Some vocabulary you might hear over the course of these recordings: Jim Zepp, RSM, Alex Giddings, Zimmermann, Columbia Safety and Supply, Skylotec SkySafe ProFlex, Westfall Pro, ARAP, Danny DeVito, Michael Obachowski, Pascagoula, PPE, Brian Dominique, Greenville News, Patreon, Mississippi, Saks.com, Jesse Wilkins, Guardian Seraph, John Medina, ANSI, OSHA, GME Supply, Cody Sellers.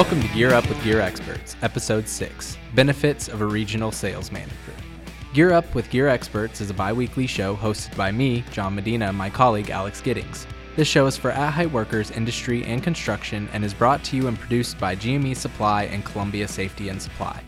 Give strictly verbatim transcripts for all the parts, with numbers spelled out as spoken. Welcome to Gear Up with Gear Experts, Episode six, Benefits of a Regional Sales Manager. Gear Up with Gear Experts is a bi-weekly show hosted by me, John Medina, and my colleague, Alex Giddings. This show is for at-height workers, industry, and construction, and is brought to you and produced by G M E Supply and Columbia Safety and Supply.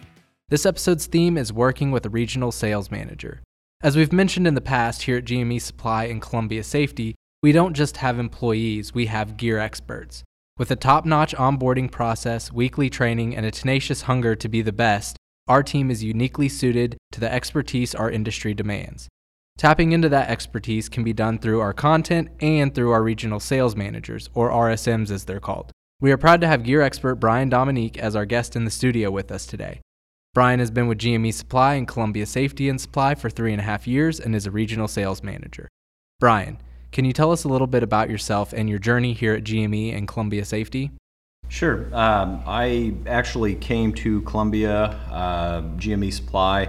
This episode's theme is working with a regional sales manager. As we've mentioned in the past, here at G M E Supply and Columbia Safety, we don't just have employees, we have gear experts. With a top-notch onboarding process, weekly training, and a tenacious hunger to be the best, our team is uniquely suited to the expertise our industry demands. Tapping into that expertise can be done through our content and through our regional sales managers, or R S Ms as they're called. We are proud to have gear expert Brian Dominique as our guest in the studio with us today. Brian has been with G M E Supply and Columbia Safety and Supply for three and a half years and is a regional sales manager. Brian, can you tell us a little bit about yourself and your journey here at G M E and Columbia Safety? Sure. Um, I actually came to Columbia, uh, G M E Supply,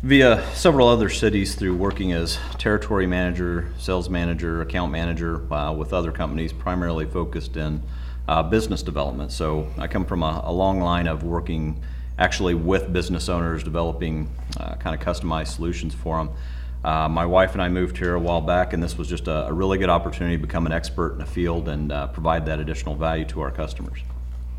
via several other cities through working as territory manager, sales manager, account manager uh, with other companies, primarily focused in uh, business development. So I come from a, a long line of working actually with business owners, developing uh, kind of customized solutions for them. Uh, my wife and I moved here a while back, and this was just a, a really good opportunity to become an expert in a field and uh, provide that additional value to our customers.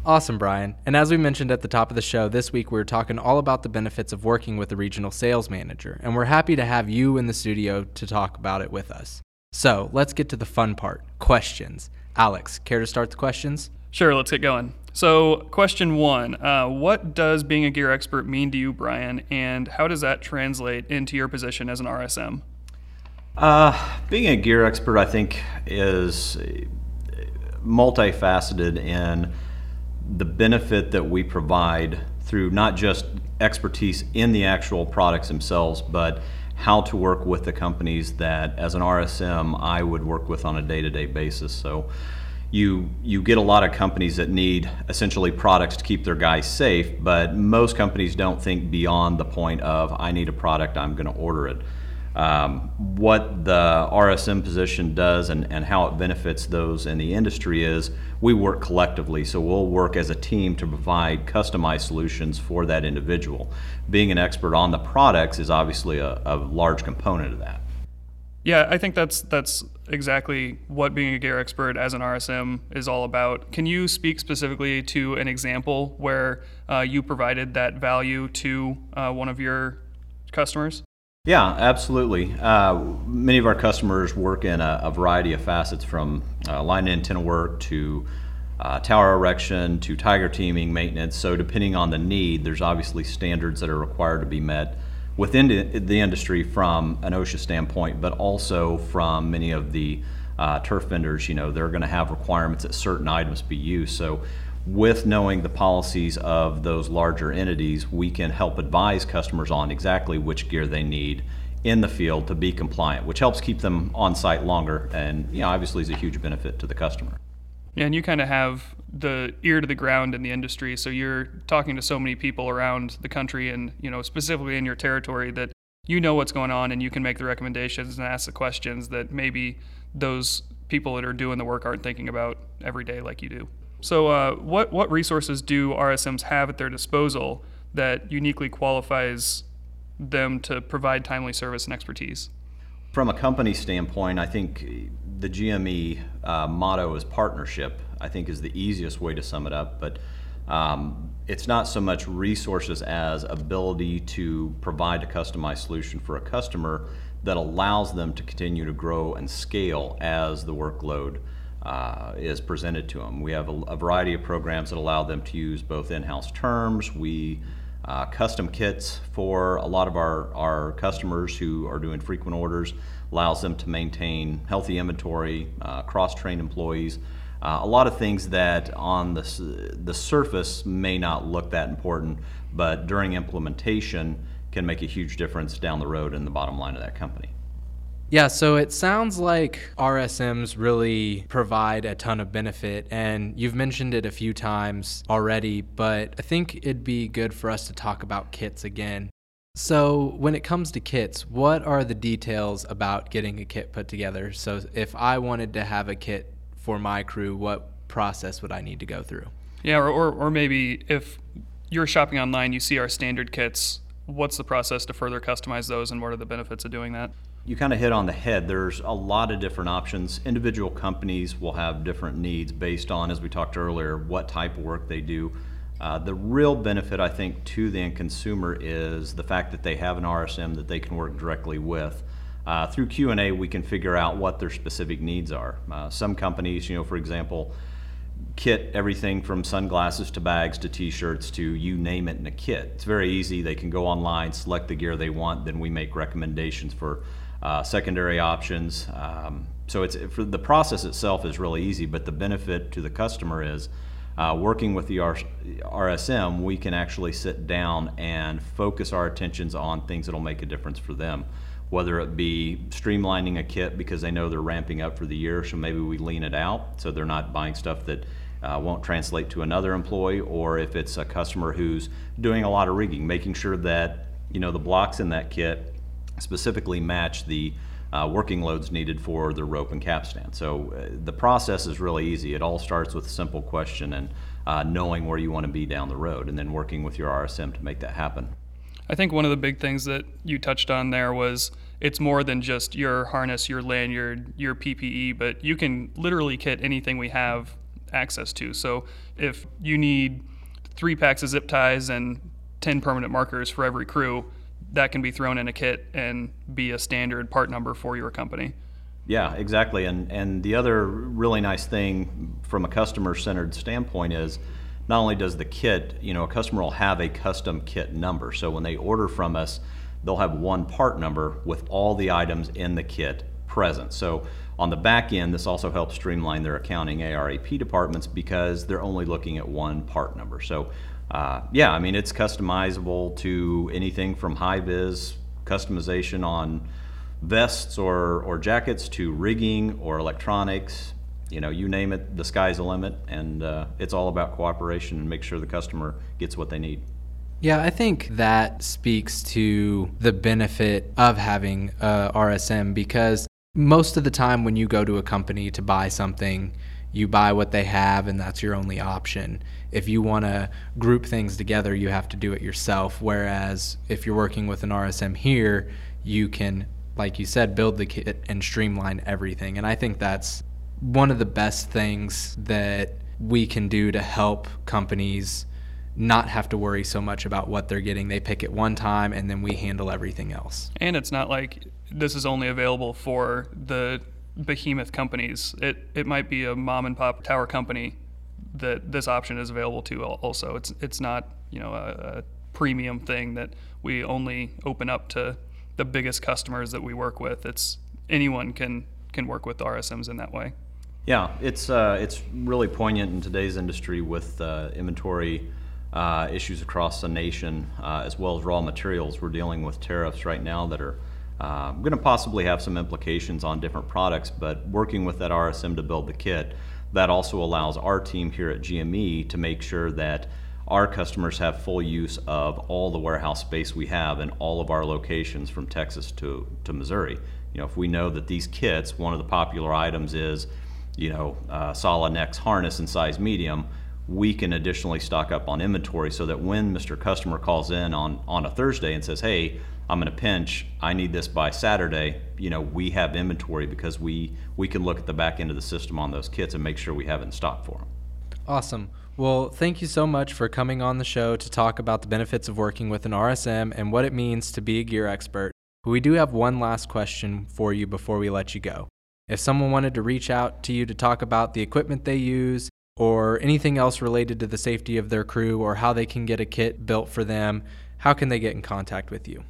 Awesome, Brian. And as we mentioned at the top of the show, this week we were talking all about the benefits of working with a regional sales manager, and we're happy to have you in the studio to talk about it with us. So let's get to the fun part, questions. Alex, care to start the questions? Sure, let's get going. So question one, uh, what does being a gear expert mean to you, Brian, and how does that translate into your position as an R S M? Uh, being a gear expert, I think, is multifaceted in the benefit that we provide through not just expertise in the actual products themselves, but how to work with the companies that, as an R S M, I would work with on a day-to-day basis. So. You you get a lot of companies that need essentially products to keep their guys safe, but most companies don't think beyond the point of, I need a product, I'm gonna order it. Um, what the R S M position does and, and how it benefits those in the industry is we work collectively, so we'll work as a team to provide customized solutions for that individual. Being an expert on the products is obviously a, a large component of that. Yeah, I think that's that's exactly what being a gear expert as an R S M is all about. Can you speak specifically to an example where uh, you provided that value to uh, one of your customers? Yeah, absolutely. Uh, many of our customers work in a, a variety of facets, from uh, line antenna work to uh, tower erection to tiger teaming maintenance. So depending on the need, there's obviously standards that are required to be met within the industry from an OSHA standpoint, but also from many of the uh, turf vendors. You know, they're going to have requirements that certain items be used. So with knowing the policies of those larger entities, we can help advise customers on exactly which gear they need in the field to be compliant, which helps keep them on site longer and, you know, obviously is a huge benefit to the customer. Yeah, and you kind of have the ear to the ground in the industry, so you're talking to so many people around the country and, you know, specifically in your territory, that you know what's going on and you can make the recommendations and ask the questions that maybe those people that are doing the work aren't thinking about every day like you do. So uh, what, what resources do R S Ms have at their disposal that uniquely qualifies them to provide timely service and expertise? From a company standpoint, I think the G M E uh, motto is partnership, I think, is the easiest way to sum it up. But um, it's not so much resources as ability to provide a customized solution for a customer that allows them to continue to grow and scale as the workload uh, is presented to them. We have a, a variety of programs that allow them to use both in-house terms. We Uh, custom kits for a lot of our, our customers who are doing frequent orders, allows them to maintain healthy inventory, uh, cross-trained employees, uh, a lot of things that on the, the surface may not look that important, but during implementation can make a huge difference down the road in the bottom line of that company. Yeah, so it sounds like R S Ms really provide a ton of benefit, and you've mentioned it a few times already, but I think it'd be good for us to talk about kits again. So when it comes to kits, what are the details about getting a kit put together? So if I wanted to have a kit for my crew, what process would I need to go through? Yeah, or, or, or maybe if you're shopping online, you see our standard kits. What's the process to further customize those, and what are the benefits of doing that? You kind of hit on the head. There's a lot of different options. Individual companies will have different needs based on, as we talked earlier, what type of work they do. Uh, the real benefit, I think, to the end consumer is the fact that they have an R S M that they can work directly with. Uh, through Q and A, we can figure out what their specific needs are. Uh, some companies, you know, for example, kit everything from sunglasses to bags to t-shirts to you name it in a kit. It's very easy. They can go online, select the gear they want, then we make recommendations for uh, secondary options. Um, so it's for the process itself is really easy, but the benefit to the customer is uh, working with the R S M, we can actually sit down and focus our attentions on things that'll make a difference for them. Whether it be streamlining a kit because they know they're ramping up for the year, so maybe we lean it out so they're not buying stuff that uh, won't translate to another employee, or if it's a customer who's doing a lot of rigging, making sure that, you know, the blocks in that kit specifically match the uh, working loads needed for the rope and capstan. So uh, the process is really easy. It all starts with a simple question and uh, knowing where you want to be down the road, and then working with your R S M to make that happen. I think one of the big things that you touched on there was it's more than just your harness, your lanyard, your P P E, but you can literally kit anything we have access to. So if you need three packs of zip ties and ten permanent markers for every crew, that can be thrown in a kit and be a standard part number for your company. Yeah, exactly. And, and the other really nice thing from a customer-centered standpoint is not only does the kit, you know, a customer will have a custom kit number. So when they order from us, they'll have one part number with all the items in the kit present. So on the back end, this also helps streamline their accounting A R A P departments because they're only looking at one part number. So uh, yeah, I mean, it's customizable to anything from high-vis customization on vests or, or jackets to rigging or electronics. You know, you name it, the sky's the limit, and uh, it's all about cooperation and make sure the customer gets what they need. Yeah, I think that speaks to the benefit of having a R S M, because most of the time when you go to a company to buy something, you buy what they have, and that's your only option. If you want to group things together, you have to do it yourself, whereas if you're working with an R S M here, you can, like you said, build the kit and streamline everything, and I think that's one of the best things that we can do to help companies not have to worry so much about what they're getting. They pick it one time and then we handle everything else. And it's not like this is only available for the behemoth companies. It it might be a mom and pop tower company that this option is available to also. It's it's not, you know, a, a premium thing that we only open up to the biggest customers that we work with. It's anyone can can work with R S Ms in that way. Yeah, it's uh, it's really poignant in today's industry with uh, inventory uh, issues across the nation, uh, as well as raw materials. We're dealing with tariffs right now that are uh, going to possibly have some implications on different products, but working with that R S M to build the kit, that also allows our team here at G M E to make sure that our customers have full use of all the warehouse space we have in all of our locations from Texas to, to Missouri. You know, if we know that these kits, one of the popular items is you know, uh, solid X harness in size medium, we can additionally stock up on inventory so that when Mister Customer calls in on, on a Thursday and says, hey, I'm in a pinch, I need this by Saturday, you know, we have inventory because we, we can look at the back end of the system on those kits and make sure we have it in stock for them. Awesome. Well, thank you so much for coming on the show to talk about the benefits of working with an R S M and what it means to be a gear expert. We do have one last question for you before we let you go. If someone wanted to reach out to you to talk about the equipment they use or anything else related to the safety of their crew or how they can get a kit built for them, how can they get in contact with you?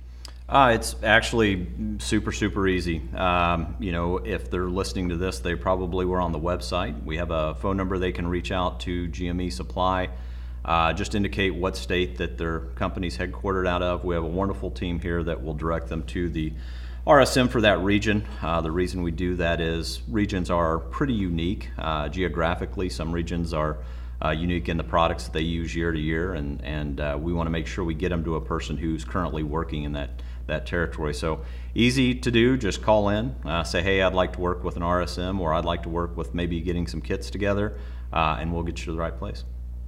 Uh, it's actually super, super easy. Um, you know, if they're listening to this, they probably were on the website. We have a phone number they can reach out to, G M E Supply. Uh, just indicate what state that their company's headquartered out of. We have a wonderful team here that will direct them to the R S M for that region. Uh, the reason we do that is regions are pretty unique uh, geographically. Some regions are uh, unique in the products that they use year to year, and, and uh, we want to make sure we get them to a person who's currently working in that, that territory. So easy to do, just call in, uh, say, hey, I'd like to work with an R S M, or I'd like to work with maybe getting some kits together, uh, and we'll get you to the right place.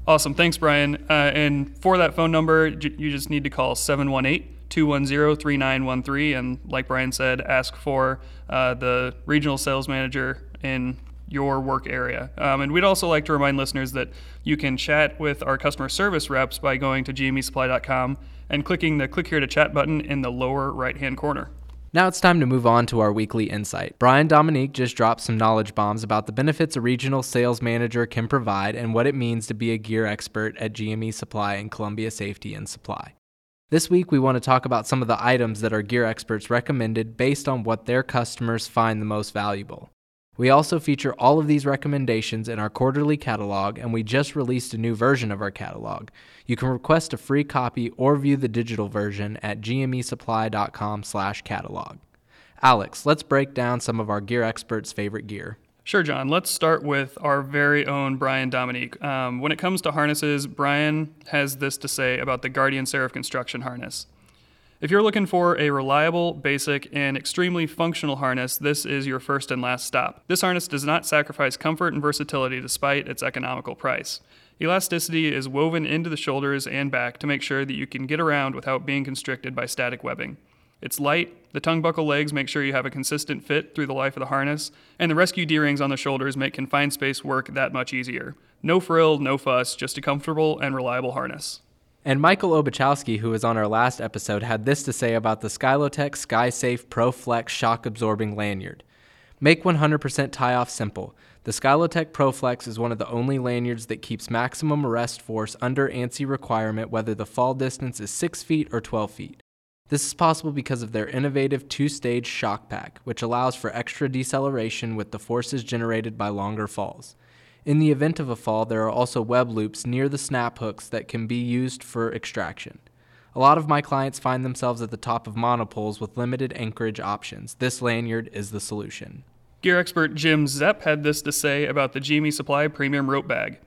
Awesome. Thanks, Brian. Uh, and for that phone number, j- you just need to call seven one eight, two one zero, three nine one three. And like Brian said, ask for uh, the regional sales manager in your work area. Um, and we'd also like to remind listeners that you can chat with our customer service reps by going to G M E supply dot com and clicking the click here to chat button in the lower right-hand corner. Now it's time to move on to our weekly insight. Brian Dominique just dropped some knowledge bombs about the benefits a regional sales manager can provide and what it means to be a gear expert at G M E Supply and Columbia Safety and Supply. This week, we want to talk about some of the items that our gear experts recommended based on what their customers find the most valuable. We also feature all of these recommendations in our quarterly catalog, and we just released a new version of our catalog. You can request a free copy or view the digital version at G M E supply dot com slash catalog. Alex, let's break down some of our gear experts' favorite gear. Sure, John. Let's start with our very own Brian Dominique. Um, when it comes to harnesses, Brian has this to say about the Guardian Seraph construction harness. If you're looking for a reliable, basic, and extremely functional harness, this is your first and last stop. This harness does not sacrifice comfort and versatility despite its economical price. Elasticity is woven into the shoulders and back to make sure that you can get around without being constricted by static webbing. It's light, the tongue buckle legs make sure you have a consistent fit through the life of the harness, and the rescue D-rings on the shoulders make confined space work that much easier. No frill, no fuss, just a comfortable and reliable harness. And Michael Obachowski, who was on our last episode, had this to say about the Skylotec SkySafe ProFlex shock-absorbing lanyard. Make one hundred percent tie-off simple. The Skylotec ProFlex is one of the only lanyards that keeps maximum arrest force under A N S I requirement whether the fall distance is six feet or twelve feet. This is possible because of their innovative two-stage shock pack, which allows for extra deceleration with the forces generated by longer falls. In the event of a fall, there are also web loops near the snap hooks that can be used for extraction. A lot of my clients find themselves at the top of monopoles with limited anchorage options. This lanyard is the solution. Gear expert Jim Zepp had this to say about the G M E Supply Premium Rope Bag.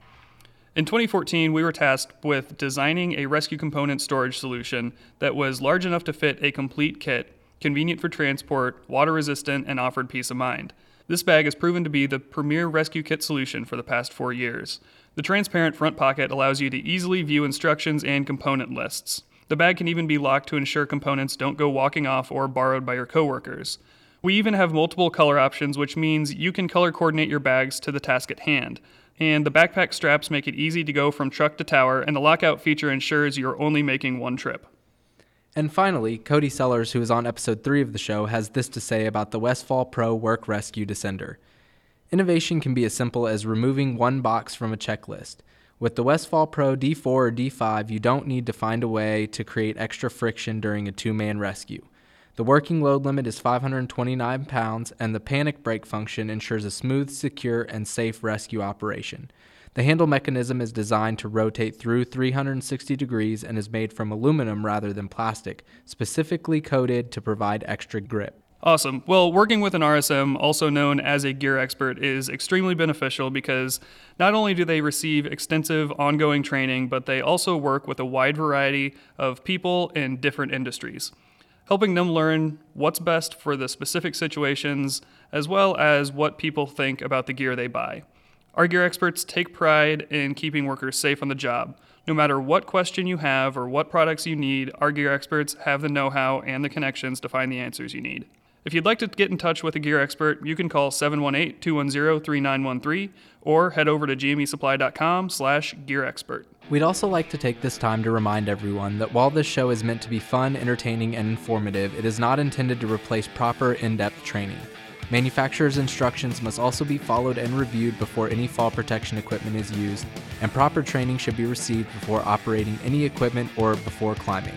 In twenty fourteen, we were tasked with designing a rescue component storage solution that was large enough to fit a complete kit, convenient for transport, water resistant, and offered peace of mind. This bag has proven to be the premier rescue kit solution for the past four years. The transparent front pocket allows you to easily view instructions and component lists. The bag can even be locked to ensure components don't go walking off or borrowed by your coworkers. We even have multiple color options, which means you can color coordinate your bags to the task at hand. And the backpack straps make it easy to go from truck to tower, and the lockout feature ensures you're only making one trip. And finally, Cody Sellers, who is on episode three of the show, has this to say about the Westfall Pro Work Rescue Descender. Innovation can be as simple as removing one box from a checklist. With the Westfall Pro D four or D five, you don't need to find a way to create extra friction during a two-man rescue. The working load limit is five hundred twenty-nine pounds, and the panic brake function ensures a smooth, secure, and safe rescue operation. The handle mechanism is designed to rotate through three hundred sixty degrees and is made from aluminum rather than plastic, specifically coated to provide extra grip. Awesome. Well, working with an R S M, also known as a gear expert, is extremely beneficial because not only do they receive extensive ongoing training, but they also work with a wide variety of people in different industries, helping them learn what's best for the specific situations as well as what people think about the gear they buy. Our gear experts take pride in keeping workers safe on the job. No matter what question you have or what products you need, our gear experts have the know-how and the connections to find the answers you need. If you'd like to get in touch with a gear expert, you can call seven one eight, two one zero, three nine one three or head over to G M E supply dot com slash gear expert. We'd also like to take this time to remind everyone that while this show is meant to be fun, entertaining, and informative, it is not intended to replace proper in-depth training. Manufacturer's instructions must also be followed and reviewed before any fall protection equipment is used, and proper training should be received before operating any equipment or before climbing.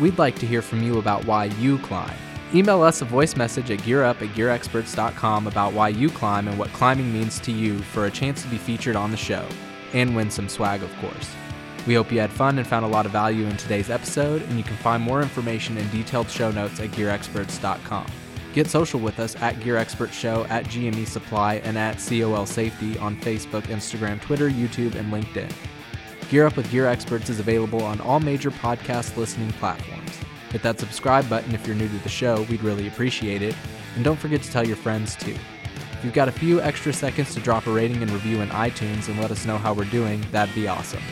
We'd like to hear from you about why you climb. Email us a voice message at gear up at gear experts dot com about why you climb and what climbing means to you for a chance to be featured on the show, and win some swag, of course. We hope you had fun and found a lot of value in today's episode, and you can find more information and detailed show notes at gear experts dot com. Get social with us at Gear Expert Show, at G M E Supply, and at C O L Safety on Facebook, Instagram, Twitter, YouTube, and LinkedIn. Gear Up with Gear Experts is available on all major podcast listening platforms. Hit that subscribe button if you're new to the show. We'd really appreciate it. And don't forget to tell your friends, too. If you've got a few extra seconds to drop a rating and review in iTunes and let us know how we're doing, that'd be awesome.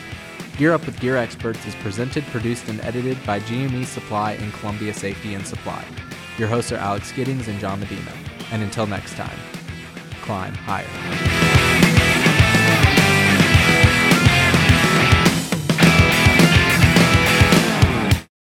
Gear Up with Gear Experts is presented, produced, and edited by G M E Supply and Columbia Safety and Supply. Your hosts are Alex Giddings and John Medina. And until next time, climb higher.